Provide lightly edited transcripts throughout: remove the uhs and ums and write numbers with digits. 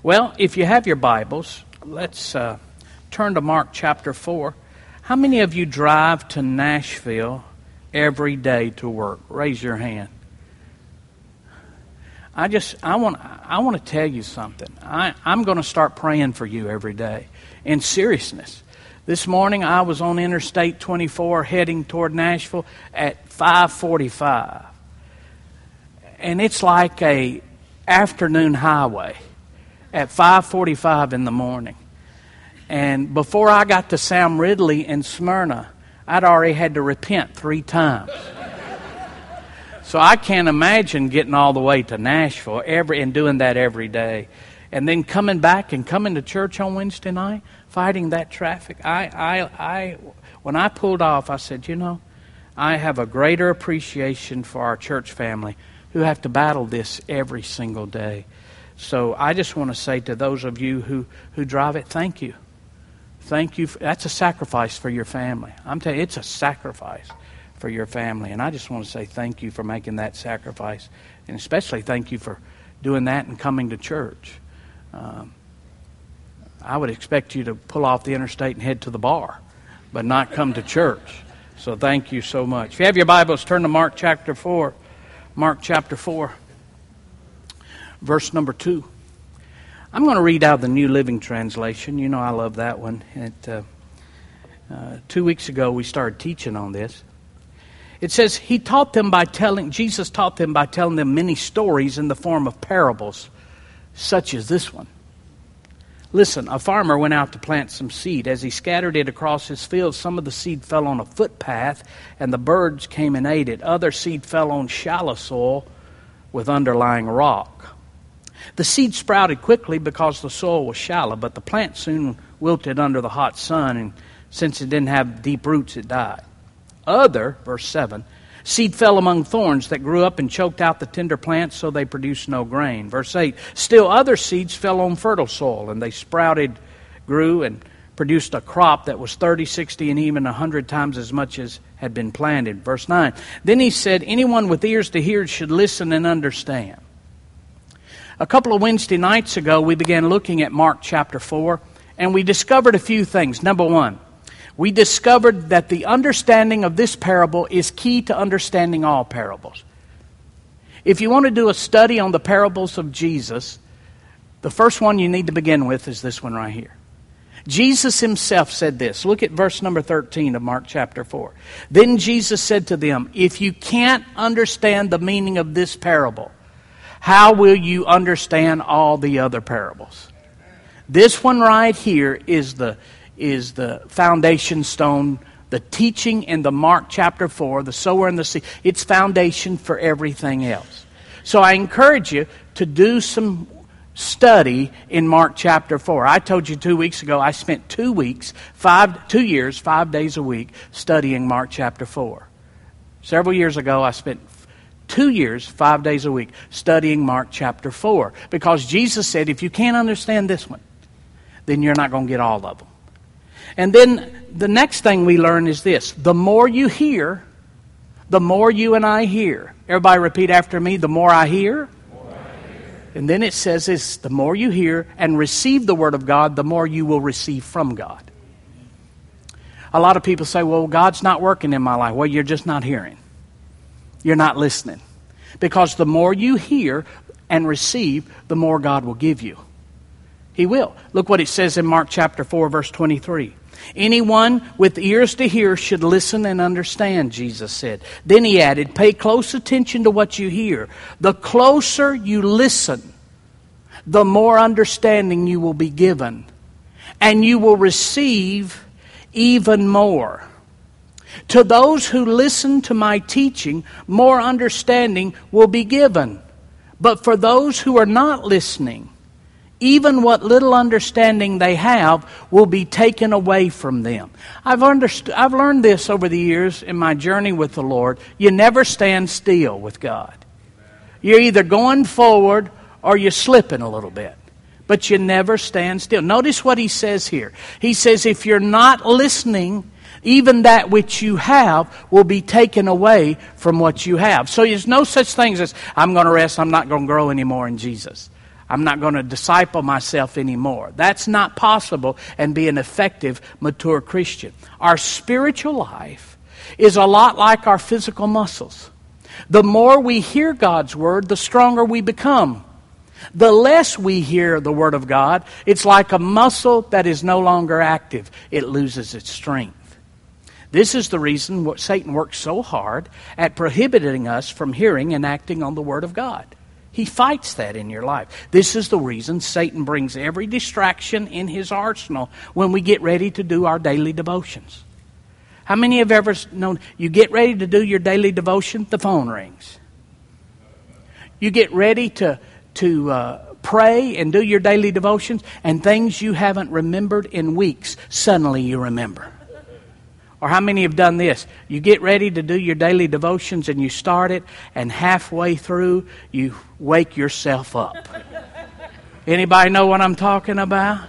Well, if you have your Bibles, let's turn to Mark chapter 4. How many of you drive to Nashville every day to work? Raise your hand. I want to tell you something. I'm going to start praying for you every day. In seriousness, this morning I was on Interstate 24 heading toward Nashville at 5:45. And it's like an afternoon highway at 5:45 in the morning. And before I got to Sam Ridley in Smyrna, I'd already had to repent 3 times. So I can't imagine getting all the way to Nashville and doing that every day. And then coming back and coming to church on Wednesday night, fighting that traffic. When I pulled off, I said, you know, I have a greater appreciation for our church family who have to battle this every single day. So I just want to say to those of you who drive it, thank you. Thank you. That's a sacrifice for your family. I'm telling you, it's a sacrifice for your family, and I just want to say thank you for making that sacrifice, and especially thank you for doing that and coming to church. I would expect you to pull off the interstate and head to the bar, but not come to church. So thank you so much. If you have your Bibles, turn to Mark chapter 4. Mark chapter 4, verse number 2. I'm going to read out the New Living Translation. You know I love that one. 2 weeks ago we started teaching on this. It says, Jesus taught them by telling them many stories in the form of parables, such as this one. Listen, a farmer went out to plant some seed. As he scattered it across his field, some of the seed fell on a footpath, and the birds came and ate it. Other seed fell on shallow soil with underlying rock. The seed sprouted quickly because the soil was shallow, but the plant soon wilted under the hot sun, and since it didn't have deep roots, it died. Other, verse 7, seed fell among thorns that grew up and choked out the tender plants, so they produced no grain. Verse 8, still other seeds fell on fertile soil, and they sprouted, grew, and produced a crop that was 30, 60, and even 100 times as much as had been planted. Verse 9, then he said, anyone with ears to hear should listen and understand. A couple of Wednesday nights ago, we began looking at Mark chapter 4, and we discovered a few things. Number one, we discovered that the understanding of this parable is key to understanding all parables. If you want to do a study on the parables of Jesus, the first one you need to begin with is this one right here. Jesus himself said this. Look at verse number 13 of Mark chapter 4. Then Jesus said to them, if you can't understand the meaning of this parable, how will you understand all the other parables? This one right here is the foundation stone, the teaching in the Mark chapter 4, the sower and the seed. It's foundation for everything else. So I encourage you to do some study in Mark chapter 4. I told you 2 weeks ago I spent 2 years, 5 days a week studying Mark chapter 4. Several years ago I spent 2 years, 5 days a week studying Mark chapter 4 because Jesus said if you can't understand this one, then you're not going to get all of them. And then the next thing we learn is this. The more you hear, the more you and I hear. Everybody repeat after me, the more I hear. The more I hear. And then it says this, the more you hear and receive the Word of God, the more you will receive from God. A lot of people say, well, God's not working in my life. Well, you're just not hearing. You're not listening. Because the more you hear and receive, the more God will give you. He will. Look what it says in Mark chapter 4, verse 23. Anyone with ears to hear should listen and understand, Jesus said. Then he added, pay close attention to what you hear. The closer you listen, the more understanding you will be given. And you will receive even more. To those who listen to my teaching, more understanding will be given. But for those who are not listening, even what little understanding they have will be taken away from them. I've learned this over the years in my journey with the Lord. You never stand still with God. You're either going forward or you're slipping a little bit. But you never stand still. Notice what he says here. He says, if you're not listening, even that which you have will be taken away from what you have. So there's no such thing as, I'm going to rest, I'm not going to grow anymore in Jesus. I'm not going to disciple myself anymore. That's not possible and be an effective, mature Christian. Our spiritual life is a lot like our physical muscles. The more we hear God's word, the stronger we become. The less we hear the word of God, it's like a muscle that is no longer active. It loses its strength. This is the reason Satan works so hard at prohibiting us from hearing and acting on the word of God. He fights that in your life. This is the reason Satan brings every distraction in his arsenal when we get ready to do our daily devotions. How many have ever known, you get ready to do your daily devotion, the phone rings. You get ready to pray and do your daily devotions, and things you haven't remembered in weeks, suddenly you remember. Or how many have done this? You get ready to do your daily devotions and you start it, and halfway through you wake yourself up. Anybody know what I'm talking about?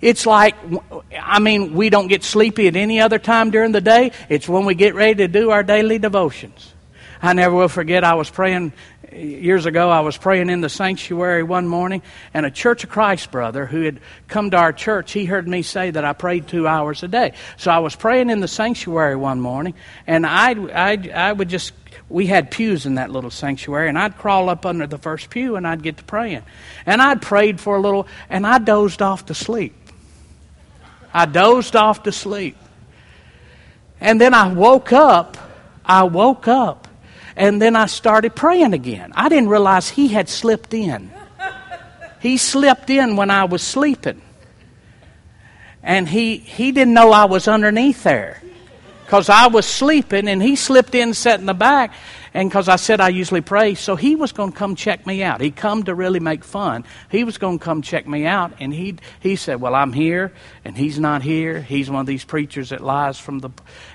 It's like, we don't get sleepy at any other time during the day. It's when we get ready to do our daily devotions. I never will forget, I was praying years ago. I was praying in the sanctuary one morning, and a Church of Christ brother who had come to our church, he heard me say that I prayed 2 hours a day. So I was praying in the sanctuary one morning, and I would just, we had pews in that little sanctuary, and I'd crawl up under the first pew and I'd get to praying. And I'd prayed for a little, and I dozed off to sleep. And then I woke up. And then I started praying again. I didn't realize he had slipped in. He slipped in when I was sleeping. And he didn't know I was underneath there. Because I was sleeping and he slipped in, sat in the back. And because I said I usually pray, so he was going to come check me out. He come to really make fun. He was going to come check me out. And he said, well, I'm here and he's not here. He's one of these preachers that lies from the...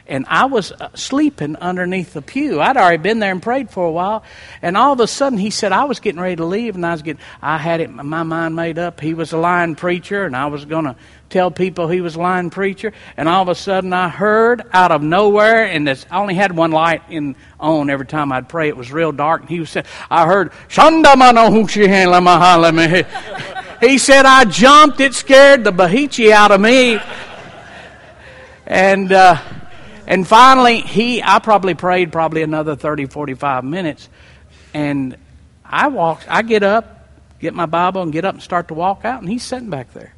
And I was sleeping underneath the pew. I'd already been there and prayed for a while. And all of a sudden he said, I was getting ready to leave. And I had it, my mind made up. He was a lying preacher and I was going to tell people he was a lying preacher. And all of a sudden I heard out of nowhere, and I only had one light on every time I'd pray. It was real dark, and he said, I heard, he said, I jumped. It scared the bahichi out of me. And finally, I probably prayed another 30, 45 minutes. And I get up, get my Bible, and get up and start to walk out. And he's sitting back there.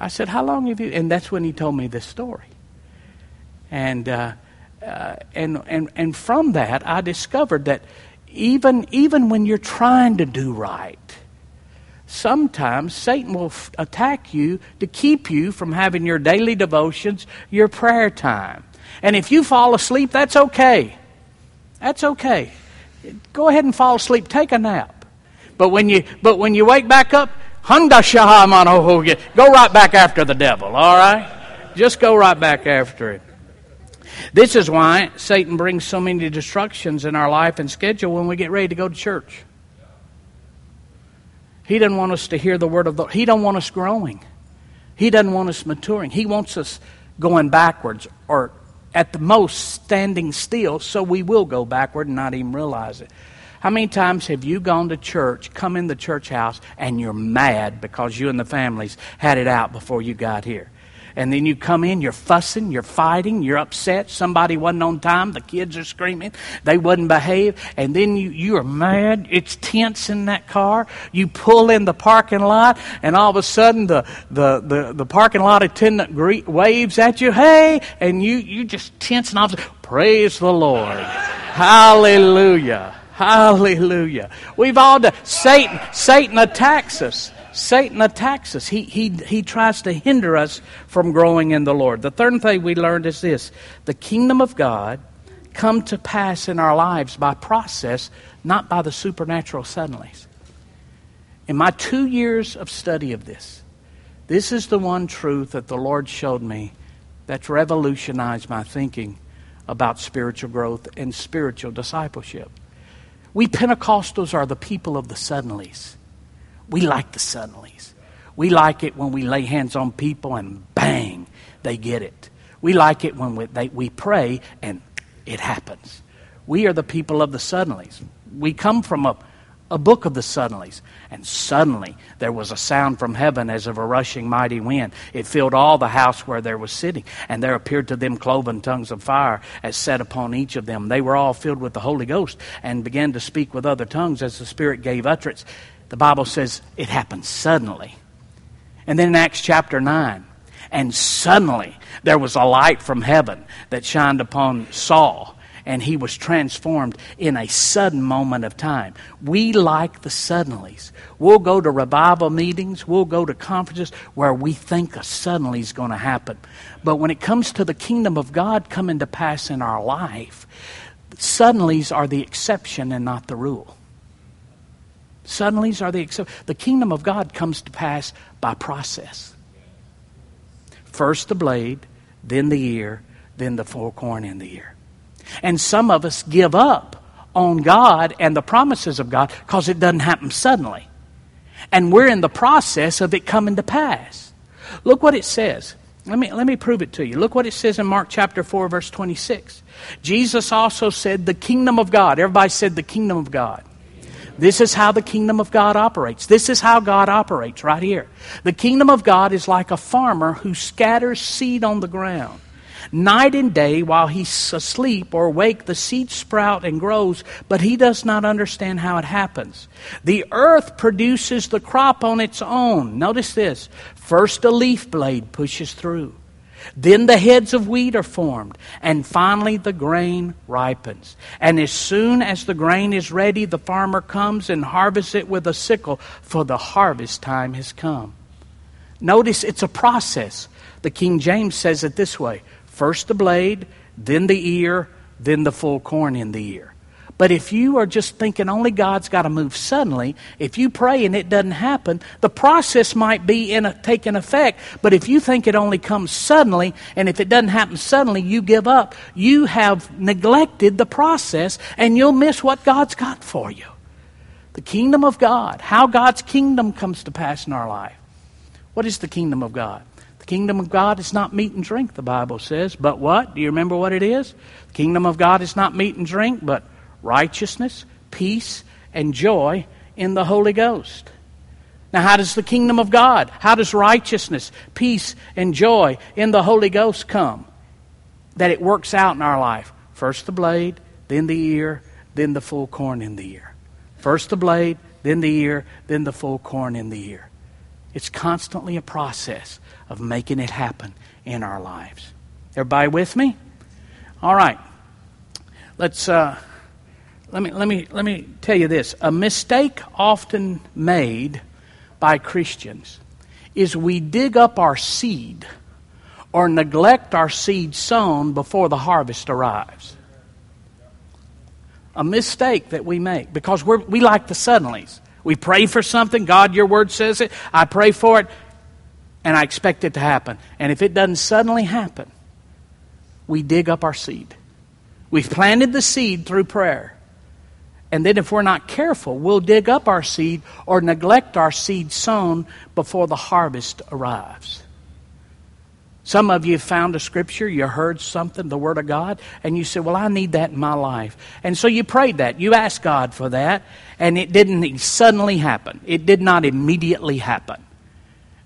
I said, how long have you... And that's when he told me this story. And from that, I discovered that even when you're trying to do right, sometimes Satan will attack you to keep you from having your daily devotions, your prayer time. And if you fall asleep, that's okay. That's okay. Go ahead and fall asleep. Take a nap. But when you wake back up, go right back after the devil, all right? Just go right back after him. This is why Satan brings so many destructions in our life and schedule when we get ready to go to church. He doesn't want us to hear the word of the Lord. He doesn't want us growing. He doesn't want us maturing. He wants us going backwards, or at the most standing still, so we will go backward and not even realize it. How many times have you gone to church, come in the church house, and you're mad because you and the families had it out before you got here? And then you come in, you're fussing, you're fighting, you're upset. Somebody wasn't on time. The kids are screaming. They wouldn't behave. And then you are mad. It's tense in that car. You pull in the parking lot, and all of a sudden the parking lot attendant waves at you, hey, and you just tense and opposite. Praise the Lord. Hallelujah. Hallelujah. We've all done. Satan attacks us. Satan attacks us. He tries to hinder us from growing in the Lord. The third thing we learned is this. The kingdom of God come to pass in our lives by process, not by the supernatural suddenlies. In my 2 years of study of this, this is the one truth that the Lord showed me that's revolutionized my thinking about spiritual growth and spiritual discipleship. We Pentecostals are the people of the suddenlies. We like the suddenlies. We like it when we lay hands on people and bang, they get it. We like it when we pray and it happens. We are the people of the suddenlies. We come from a book of the suddenlies. And suddenly there was a sound from heaven as of a rushing mighty wind. It filled all the house where they were sitting. And there appeared to them cloven tongues of fire as set upon each of them. They were all filled with the Holy Ghost and began to speak with other tongues as the Spirit gave utterance. The Bible says it happened suddenly. And then in Acts chapter 9, and suddenly there was a light from heaven that shined upon Saul. And he was transformed in a sudden moment of time. We like the suddenlies. We'll go to revival meetings. We'll go to conferences where we think a suddenly is going to happen. But when it comes to the kingdom of God coming to pass in our life, suddenlies are the exception and not the rule. Suddenlies are the exception. The kingdom of God comes to pass by process. First the blade, then the ear, then the full corn in the ear. And some of us give up on God and the promises of God because it doesn't happen suddenly. And we're in the process of it coming to pass. Look what it says. Let me prove it to you. Look what it says in Mark chapter 4, verse 26. Jesus also said, the kingdom of God. Everybody said the kingdom of God. This is how the kingdom of God operates. This is how God operates right here. The kingdom of God is like a farmer who scatters seed on the ground. Night and day, while he's asleep or awake, the seed sprouts and grows, but he does not understand how it happens. The earth produces the crop on its own. Notice this. First a leaf blade pushes through. Then the heads of wheat are formed, and finally the grain ripens. And as soon as the grain is ready, the farmer comes and harvests it with a sickle, for the harvest time has come. Notice it's a process. The King James says it this way. First the blade, then the ear, then the full corn in the ear. But if you are just thinking only God's got to move suddenly, if you pray and it doesn't happen, the process might be taking effect. But if you think it only comes suddenly, and if it doesn't happen suddenly, you give up. You have neglected the process, and you'll miss what God's got for you. The kingdom of God, how God's kingdom comes to pass in our life. What is the kingdom of God? Kingdom of God is not meat and drink, the Bible says, but what? Do you remember what it is? The kingdom of God is not meat and drink, but righteousness, peace, and joy in the Holy Ghost. Now, how does the kingdom of God, how does righteousness, peace, and joy in the Holy Ghost come? That it works out in our life. First the blade, then the ear, then the full corn in the ear. First the blade, then the ear, then the full corn in the ear. It's constantly a process of making it happen in our lives. Everybody with me? All right. Let's let me tell you this. A mistake often made by Christians is we dig up our seed or neglect our seed sown before the harvest arrives. A mistake that we make because we like the suddenlies. We pray for something. God, your word says it. I pray for it, and I expect it to happen. And if it doesn't suddenly happen, we dig up our seed. We've planted the seed through prayer. And then if we're not careful, we'll dig up our seed or neglect our seed sown before the harvest arrives. Some of you found a scripture, you heard something, the Word of God, and you said, well, I need that in my life. And so you prayed that. You asked God for that, and it didn't suddenly happen. It did not immediately happen.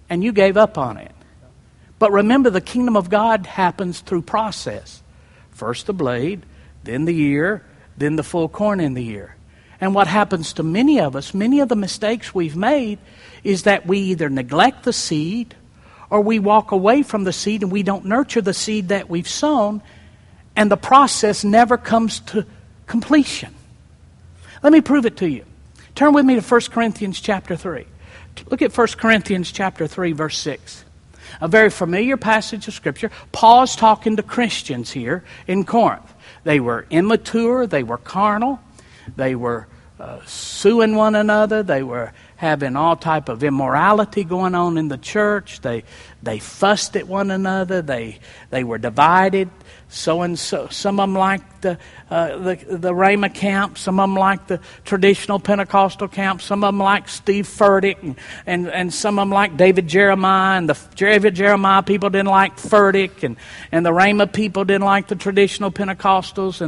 And you gave up on it. But remember, the kingdom of God happens through process. First the blade, then the ear, then the full corn in the ear. And what happens to many of us, many of the mistakes we've made, is that we either neglect the seed, or we walk away from the seed and we don't nurture the seed that we've sown, and the process never comes to completion. Let me prove it to you. Turn with me to 1 Corinthians chapter 3. Look at 1 Corinthians chapter 3, verse 6. A very familiar passage of Scripture. Paul's talking to Christians here in Corinth. They were immature. They were carnal. They were suing one another. They were having all type of immorality going on in the church. They fussed at one another. They were divided. So and so, some of them like the Rhema camp, some of them like the traditional Pentecostal camp, some of them like Steve Furtick, and some of them like David Jeremiah, and the David Jeremiah people didn't like Furtick, and the Rhema people didn't like the traditional Pentecostals,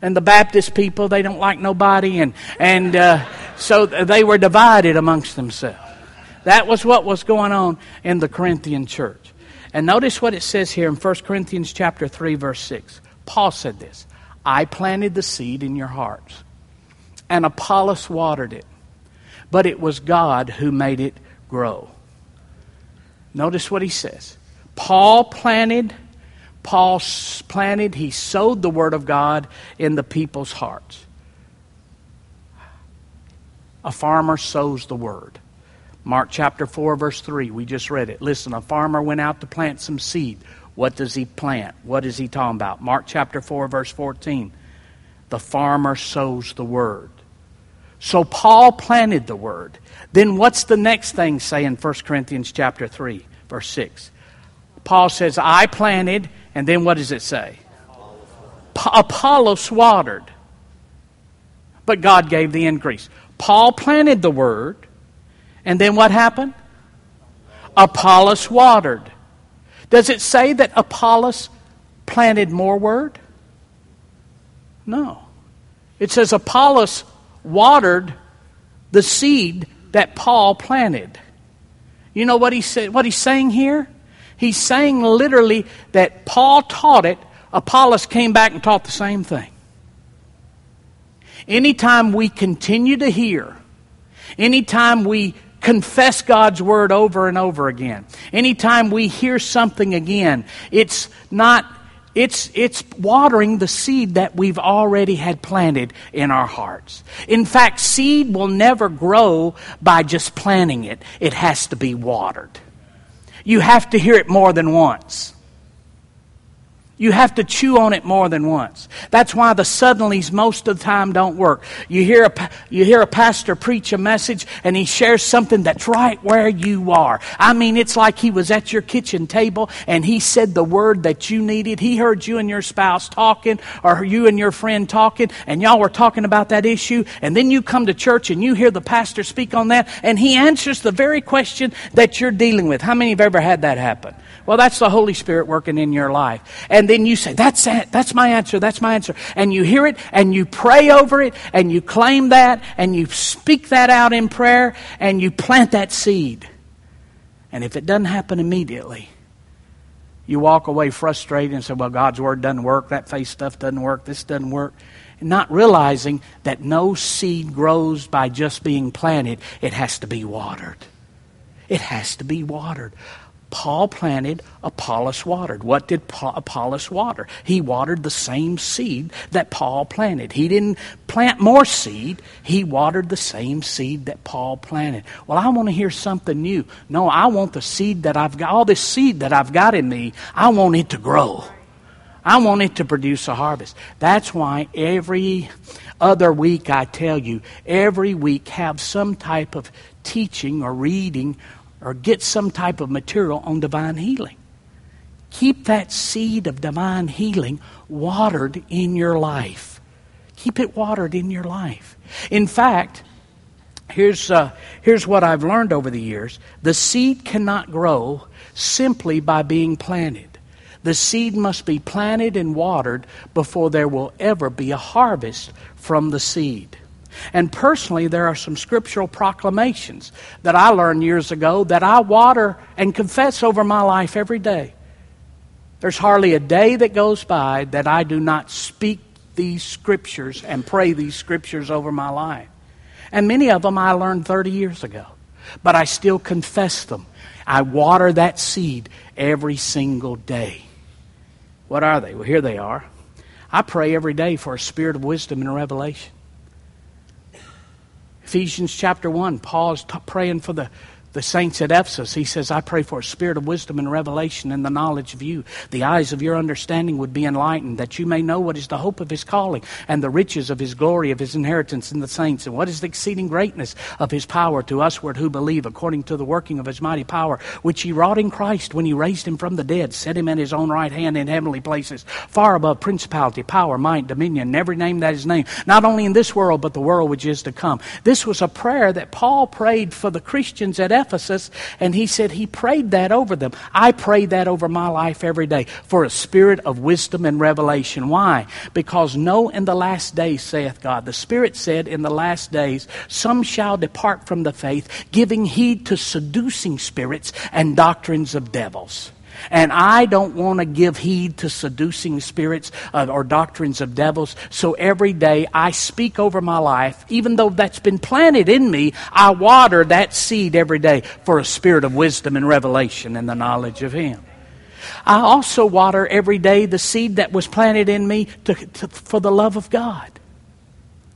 and the Baptist people, they don't like nobody, and so they were divided amongst themselves. That was what was going on in the Corinthian church. And notice what it says here in 1 Corinthians chapter 3, verse 6. Paul said this, "I planted the seed in your hearts, and Apollos watered it, but it was God who made it grow." Notice what he says. Paul planted, he sowed the word of God in the people's hearts. A farmer sows the word. Mark chapter 4, verse 3, we just read it. Listen, a farmer went out to plant some seed. What does he plant? What is he talking about? Mark chapter 4, verse 14, the farmer sows the word. So Paul planted the word. Then what's the next thing say in 1 Corinthians chapter 3, verse 6? Paul says, "I planted," and then what does it say? Apollos watered, but God gave the increase. Paul planted the word. And then what happened? Apollos watered. Does it say that Apollos planted more word? No. It says Apollos watered the seed that Paul planted. You know what he said? What he's saying here? He's saying literally that Paul taught it. Apollos came back and taught the same thing. Anytime we continue to hear, anytime we confess God's word over and over again, anytime we hear something again, it's watering the seed that we've already had planted in our hearts. In fact, seed will never grow by just planting it. It has to be watered. You have to hear it more than once. You have to chew on it more than once. That's why the suddenlies most of the time don't work. You hear a pastor preach a message and he shares something that's right where you are. I mean, it's like he was at your kitchen table and he said the word that you needed. He heard you and your spouse talking, or you and your friend talking, and y'all were talking about that issue. And then you come to church and you hear the pastor speak on that, and he answers the very question that you're dealing with. How many have ever had that happen? Well, that's the Holy Spirit working in your life. And then you say, that's my answer. And you hear it, and you pray over it, and you claim that, and you speak that out in prayer, and you plant that seed. And if it doesn't happen immediately, you walk away frustrated and say, well, God's word doesn't work, that faith stuff doesn't work, this doesn't work. And not realizing that no seed grows by just being planted. It has to be watered. It has to be watered. Paul planted, Apollos watered. What did Apollos water? He watered the same seed that Paul planted. He didn't plant more seed. He watered the same seed that Paul planted. Well, I want to hear something new. No, I want the seed that I've got, all this seed that I've got in me, I want it to grow. I want it to produce a harvest. That's why every other week I tell you, every week have some type of teaching or reading or get some type of material on divine healing. Keep that seed of divine healing watered in your life. Keep it watered in your life. In fact, here's what I've learned over the years. The seed cannot grow simply by being planted. The seed must be planted and watered before there will ever be a harvest from the seed. And personally, there are some scriptural proclamations that I learned years ago that I water and confess over my life every day. There's hardly a day that goes by that I do not speak these scriptures and pray these scriptures over my life. And many of them I learned 30 years ago, but I still confess them. I water that seed every single day. What are they? Well, here they are. I pray every day for a spirit of wisdom and revelation. Ephesians chapter 1, Paul's praying for the the saints at Ephesus, he says, I pray for a spirit of wisdom and revelation and the knowledge of you. The eyes of your understanding would be enlightened, that you may know what is the hope of his calling and the riches of his glory, of his inheritance in the saints, and what is the exceeding greatness of his power to usward who believe, according to the working of his mighty power, which he wrought in Christ when he raised him from the dead, set him at his own right hand in heavenly places, far above principality, power, might, dominion, and every name that is named, not only in this world, but the world which is to come. This was a prayer that Paul prayed for the Christians at Ephesus, and he said he prayed that over them. I pray that over my life every day, for a spirit of wisdom and revelation. Why? Because no, in the last days, saith God. The Spirit said in the last days, some shall depart from the faith, giving heed to seducing spirits and doctrines of devils. And I don't want to give heed to seducing spirits or doctrines of devils. So every day I speak over my life, even though that's been planted in me, I water that seed every day for a spirit of wisdom and revelation and the knowledge of Him. I also water every day the seed that was planted in me for the love of God.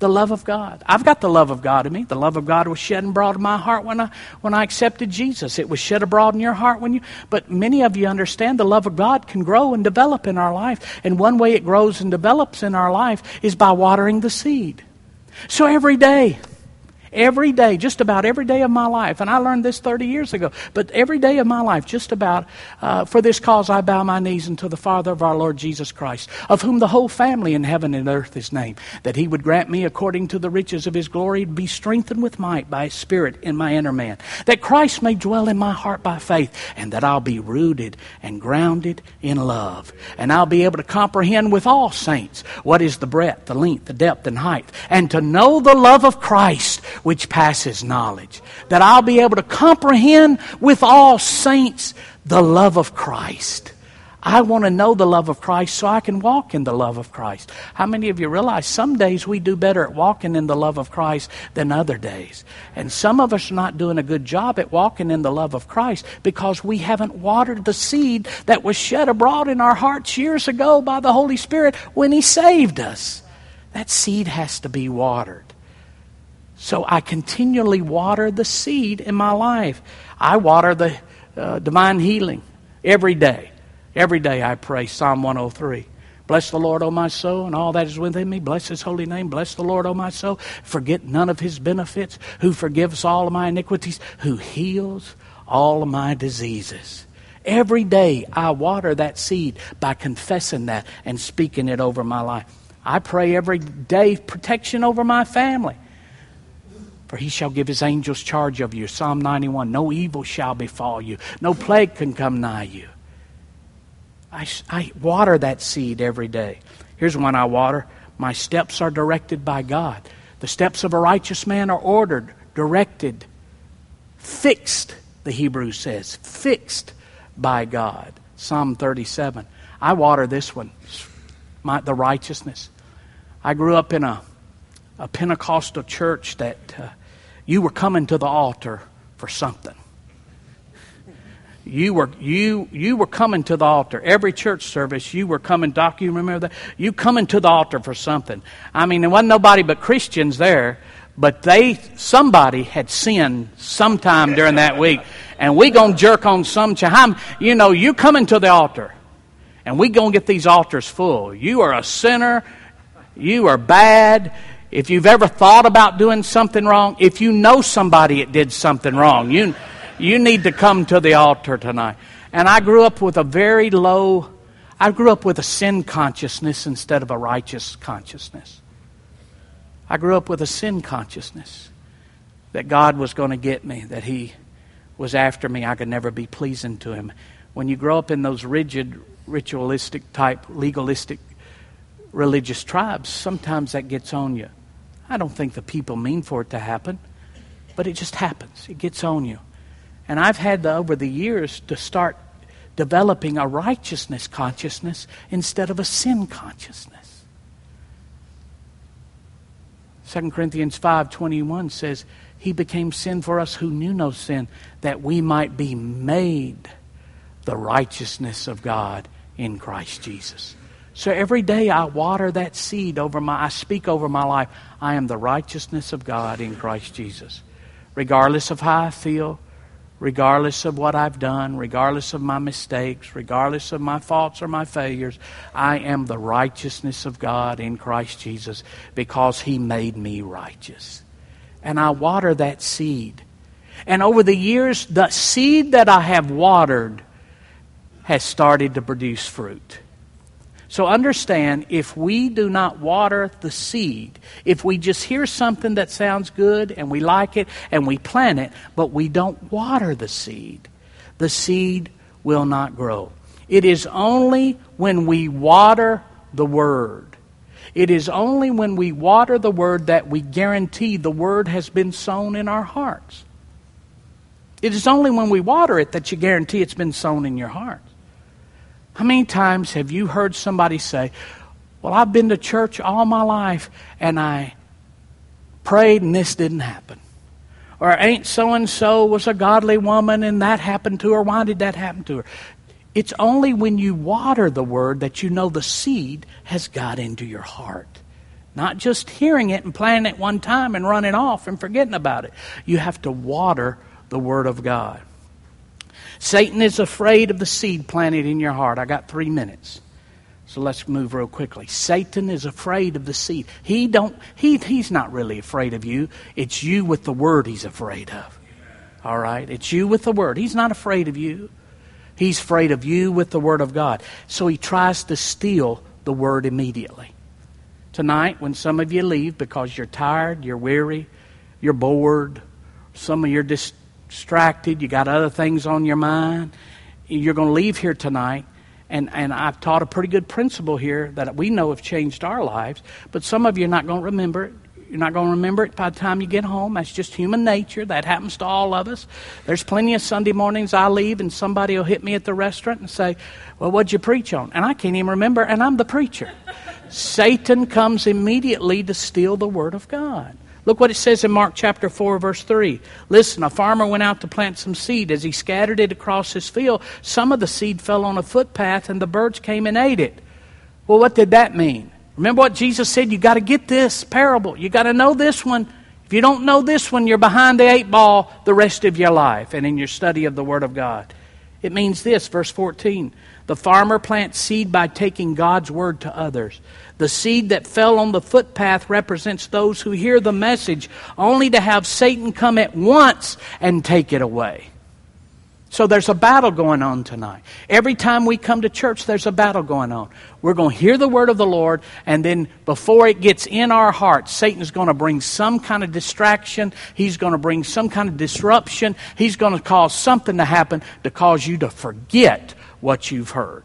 The love of God. I've got the love of God in me. The love of God was shed abroad in my heart when I accepted Jesus. It was shed abroad in your heart when you... But many of you understand the love of God can grow and develop in our life. And one way it grows and develops in our life is by watering the seed. So every day, just about every day of my life, and I learned this 30 years ago, but every day of my life, just about, for this cause I bow my knees unto the Father of our Lord Jesus Christ, of whom the whole family in heaven and earth is named, that he would grant me according to the riches of his glory to be strengthened with might by his Spirit in my inner man, that Christ may dwell in my heart by faith, and that I'll be rooted and grounded in love, and I'll be able to comprehend with all saints what is the breadth, the length, the depth, and height, and to know the love of Christ, which passes knowledge, that I'll be able to comprehend with all saints the love of Christ. I want to know the love of Christ so I can walk in the love of Christ. How many of you realize some days we do better at walking in the love of Christ than other days? And some of us are not doing a good job at walking in the love of Christ because we haven't watered the seed that was shed abroad in our hearts years ago by the Holy Spirit when He saved us. That seed has to be watered. So I continually water the seed in my life. I water the divine healing every day. Every day I pray Psalm 103. Bless the Lord, O my soul, and all that is within me. Bless His holy name. Bless the Lord, O my soul. Forget none of His benefits, who forgives all of my iniquities, who heals all of my diseases. Every day I water that seed by confessing that and speaking it over my life. I pray every day protection over my family. For He shall give His angels charge of you. Psalm 91. No evil shall befall you. No plague can come nigh you. I water that seed every day. Here's one I water. My steps are directed by God. The steps of a righteous man are ordered, directed, fixed, the Hebrew says. Fixed by God. Psalm 37. I water this one. The righteousness. I grew up in a Pentecostal church that you were coming to the altar for something. You were coming to the altar. Every church service, you were coming. Doc, you remember that? You coming to the altar for something. I mean, there wasn't nobody but Christians there, but somebody had sinned sometime during that week, and we gonna jerk on some child. You know, you coming to the altar, and we gonna get these altars full. You are a sinner. You are bad. If you've ever thought about doing something wrong, if you know somebody that did something wrong, you need to come to the altar tonight. And I grew up with a sin consciousness instead of a righteous consciousness. I grew up with a sin consciousness that God was going to get me, that He was after me. I could never be pleasing to Him. When you grow up in those rigid, ritualistic type, legalistic religious tribes, sometimes that gets on you. I don't think the people mean for it to happen, but it just happens. It gets on you. And I've had over the years to start developing a righteousness consciousness instead of a sin consciousness. 2 Corinthians 5:21 says, He became sin for us who knew no sin, that we might be made the righteousness of God in Christ Jesus. So every day I water that seed I speak over my life. I am the righteousness of God in Christ Jesus. Regardless of how I feel, Regardless of what I've done, regardless of my mistakes, regardless of my faults or my failures, I am the righteousness of God in Christ Jesus because He made me righteous. And I water that seed. And over the years, the seed that I have watered has started to produce fruit. So understand, if we do not water the seed, if we just hear something that sounds good and we like it and we plant it, but we don't water the seed will not grow. It is only when we water the Word. It is only when we water the Word that we guarantee the Word has been sown in our hearts. It is only when we water it that you guarantee it's been sown in your hearts. How many times have you heard somebody say, well, I've been to church all my life and I prayed and this didn't happen. Or ain't so-and-so was a godly woman and that happened to her. Why did that happen to her? It's only when you water the Word that you know the seed has got into your heart. Not just hearing it and planting it one time and running off and forgetting about it. You have to water the Word of God. Satan is afraid of the seed planted in your heart. I got 3 minutes, so let's move real quickly. Satan is afraid of the seed. He's not really afraid of you. It's you with the Word he's afraid of. All right? It's you with the Word. He's not afraid of you. He's afraid of you with the Word of God. So he tries to steal the Word immediately. Tonight, when some of you leave because you're tired, you're weary, you're bored, some of you are distracted, you got other things on your mind, you're going to leave here tonight, and I've taught a pretty good principle here that we know have changed our lives, but some of you are not going to remember it. You're not going to remember it by the time you get home. That's just human nature. That happens to all of us. There's plenty of Sunday mornings I leave and somebody will hit me at the restaurant and say, well, what'd you preach on? And I can't even remember, and I'm the preacher. Satan comes immediately to steal the Word of God. Look what it says in Mark chapter 4, verse 3. Listen, a farmer went out to plant some seed. As he scattered it across his field, some of the seed fell on a footpath, and the birds came and ate it. Well, what did that mean? Remember what Jesus said? You got to get this parable. You got to know this one. If you don't know this one, you're behind the 8 ball the rest of your life and in your study of the Word of God. It means this, verse 14. The farmer plants seed by taking God's Word to others. The seed that fell on the footpath represents those who hear the message only to have Satan come at once and take it away. So there's a battle going on tonight. Every time we come to church, there's a battle going on. We're going to hear the Word of the Lord, and then before it gets in our hearts, Satan's going to bring some kind of distraction. He's going to bring some kind of disruption. He's going to cause something to happen to cause you to forget what you've heard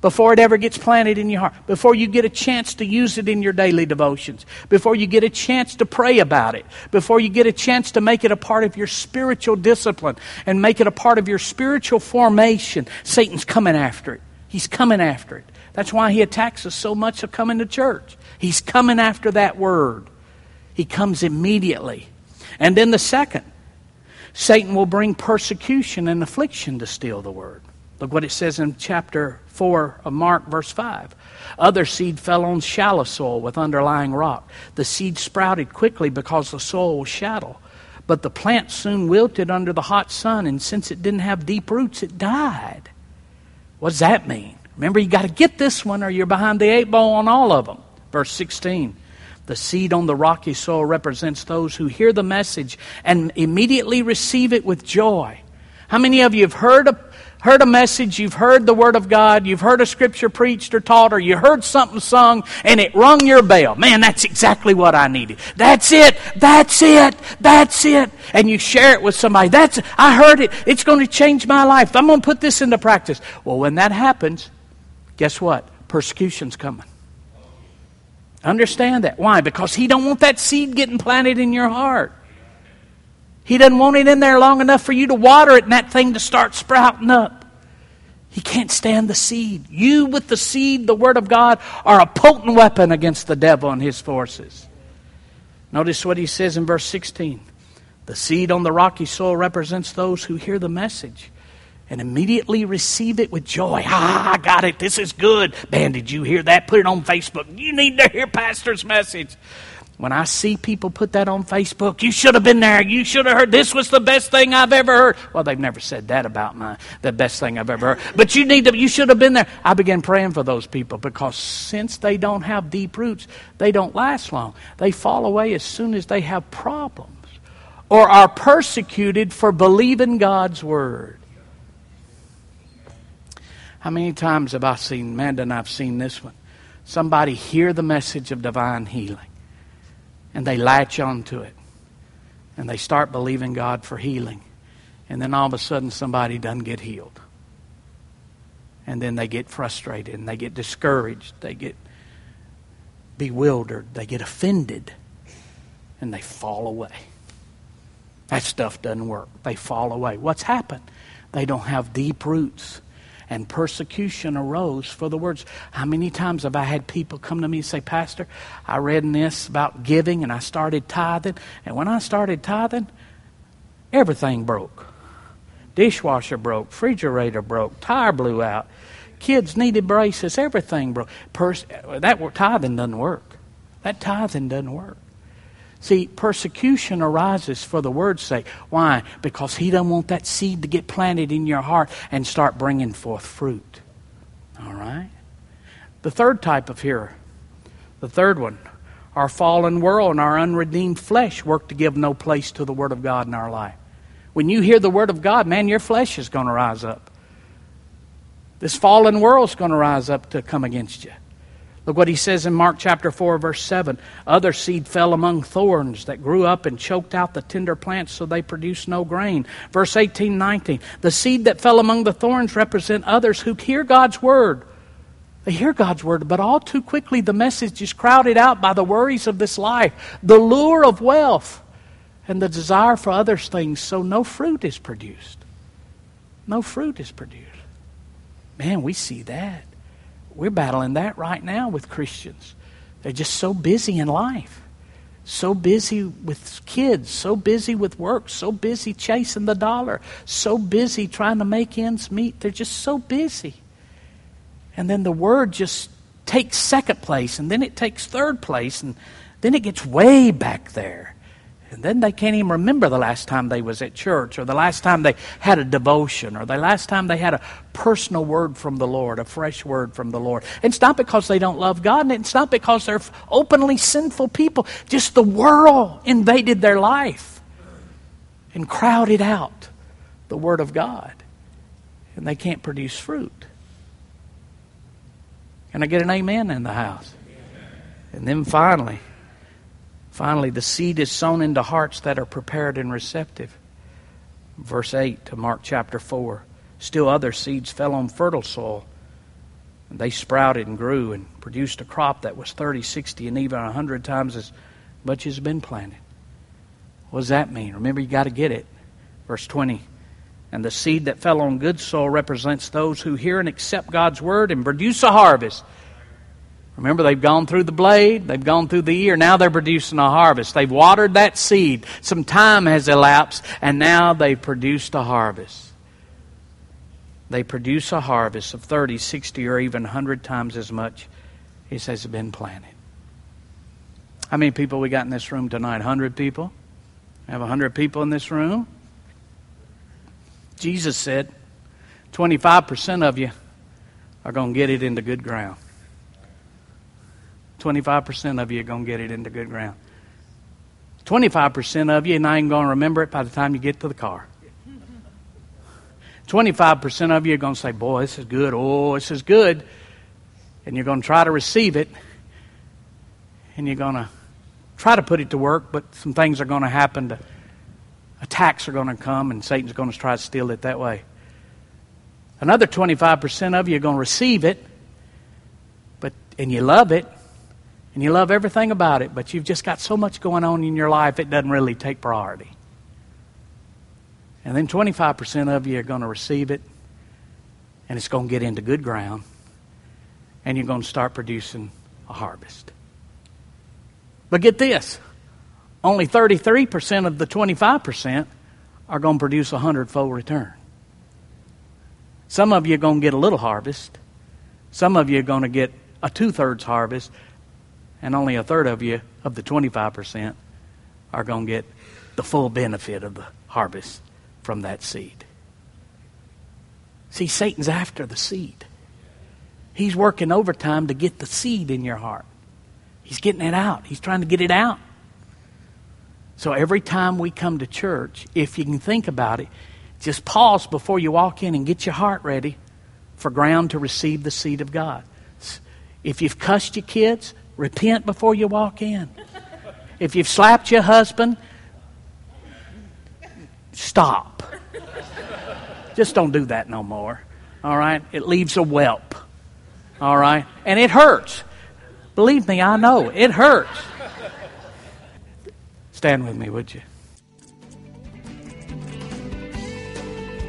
before it ever gets planted in your heart, before you get a chance to use it in your daily devotions, before you get a chance to pray about it, before you get a chance to make it a part of your spiritual discipline and make it a part of your spiritual formation. Satan's coming after it. He's coming after it. That's why he attacks us so much of coming to church. He's coming after that Word. He comes immediately. And then the second, Satan will bring persecution and affliction to steal the Word. Look what it says in chapter 4 of Mark, verse 5. Other seed fell on shallow soil with underlying rock. The seed sprouted quickly because the soil was shallow. But the plant soon wilted under the hot sun, and since it didn't have deep roots, it died. What does that mean? Remember, you got to get this one or you're behind the 8 ball on all of them. Verse 16. The seed on the rocky soil represents those who hear the message and immediately receive it with joy. How many of you have heard a message, you've heard the Word of God, you've heard a scripture preached or taught, or you heard something sung, and it rung your bell? Man, that's exactly what I needed. That's it. That's it. That's it. And you share it with somebody. I heard it. It's going to change my life. I'm going to put this into practice. Well, when that happens, guess what? Persecution's coming. Understand that. Why? Because he don't want that seed getting planted in your heart. He doesn't want it in there long enough for you to water it and that thing to start sprouting up. He can't stand the seed. You with the seed, the Word of God, are a potent weapon against the devil and his forces. Notice what he says in verse 16. The seed on the rocky soil represents those who hear the message and immediately receive it with joy. Ah, I got it. This is good. Man, did you hear that? Put it on Facebook. You need to hear Pastor's message. When I see people put that on Facebook, you should have been there, you should have heard, this was the best thing I've ever heard. Well, they've never said that about the best thing I've ever heard. But you should have been there. I began praying for those people because since they don't have deep roots, they don't last long. They fall away as soon as they have problems or are persecuted for believing God's word. How many times have I seen, Amanda and I have seen this one, somebody hear the message of divine healing. And they latch onto it. And they start believing God for healing. And then all of a sudden somebody doesn't get healed. And then they get frustrated and they get discouraged. They get bewildered. They get offended. And they fall away. That stuff doesn't work. They fall away. What's happened? They don't have deep roots. And persecution arose for the words. How many times have I had people come to me and say, Pastor, I read in this about giving and I started tithing. And when I started tithing, everything broke. Dishwasher broke. Refrigerator broke. Tire blew out. Kids needed braces. Everything broke. That tithing doesn't work. That tithing doesn't work. See, persecution arises for the word's sake. Why? Because he doesn't want that seed to get planted in your heart and start bringing forth fruit. All right? The third type of hearer, the third one, our fallen world and our unredeemed flesh work to give no place to the Word of God in our life. When you hear the Word of God, man, your flesh is going to rise up. This fallen world's going to rise up to come against you. Look what he says in Mark chapter 4, verse 7. Other seed fell among thorns that grew up and choked out the tender plants so they produced no grain. Verse 18, 19. The seed that fell among the thorns represent others who hear God's word. They hear God's word, but all too quickly the message is crowded out by the worries of this life, the lure of wealth, and the desire for other things, so no fruit is produced. No fruit is produced. Man, we see that. We're battling that right now with Christians. They're just so busy in life, so busy with kids, so busy with work, so busy chasing the dollar, so busy trying to make ends meet. They're just so busy. And then the word just takes second place, and then it takes third place, and then it gets way back there. And then they can't even remember the last time they was at church or the last time they had a devotion or the last time they had a personal word from the Lord, a fresh word from the Lord. And it's not because they don't love God, and it's not because they're openly sinful people. Just the world invaded their life and crowded out the Word of God. And they can't produce fruit. Can I get an amen in the house? And then finally, the seed is sown into hearts that are prepared and receptive. Verse 8 to Mark chapter 4. Still other seeds fell on fertile soil, and they sprouted and grew and produced a crop that was 30, 60, and even 100 times as much as been planted. What does that mean? Remember, you got to get it. Verse 20. And the seed that fell on good soil represents those who hear and accept God's word and produce a harvest. Remember, they've gone through the blade, they've gone through the ear, now they're producing a harvest. They've watered that seed, some time has elapsed, and now they've produced a harvest. They produce a harvest of 30, 60, or even 100 times as much as has been planted. How many people we got in this room tonight? 100 people? We have 100 people in this room? Jesus said, 25% of you are going to get it into good ground. 25% of you are going to get it into good ground. 25% of you, and I ain't going to remember it by the time you get to the car. 25% of you are going to say, boy, this is good. Oh, this is good. And you're going to try to receive it. And you're going to try to put it to work, but some things are going to happen. Attacks are going to come, and Satan's going to try to steal it that way. Another 25% of you are going to receive it, and you love it. And you love everything about it, but you've just got so much going on in your life, it doesn't really take priority. And then 25% of you are going to receive it, and it's going to get into good ground, and you're going to start producing a harvest. But get this, only 33% of the 25% are going to produce a 100-fold return. Some of you are going to get a little harvest. Some of you are going to get a two-thirds harvest. and only a third of you, of the 25%, are going to get the full benefit of the harvest from that seed. See, Satan's after the seed. He's working overtime to get the seed in your heart. He's getting it out. He's trying to get it out. So every time we come to church, if you can think about it, just pause before you walk in and get your heart ready for ground to receive the seed of God. If you've cussed your kids, repent before you walk in. If you've slapped your husband, stop. Just don't do that no more. All right? It leaves a whelp. All right? And it hurts. Believe me, I know. It hurts. Stand with me, would you?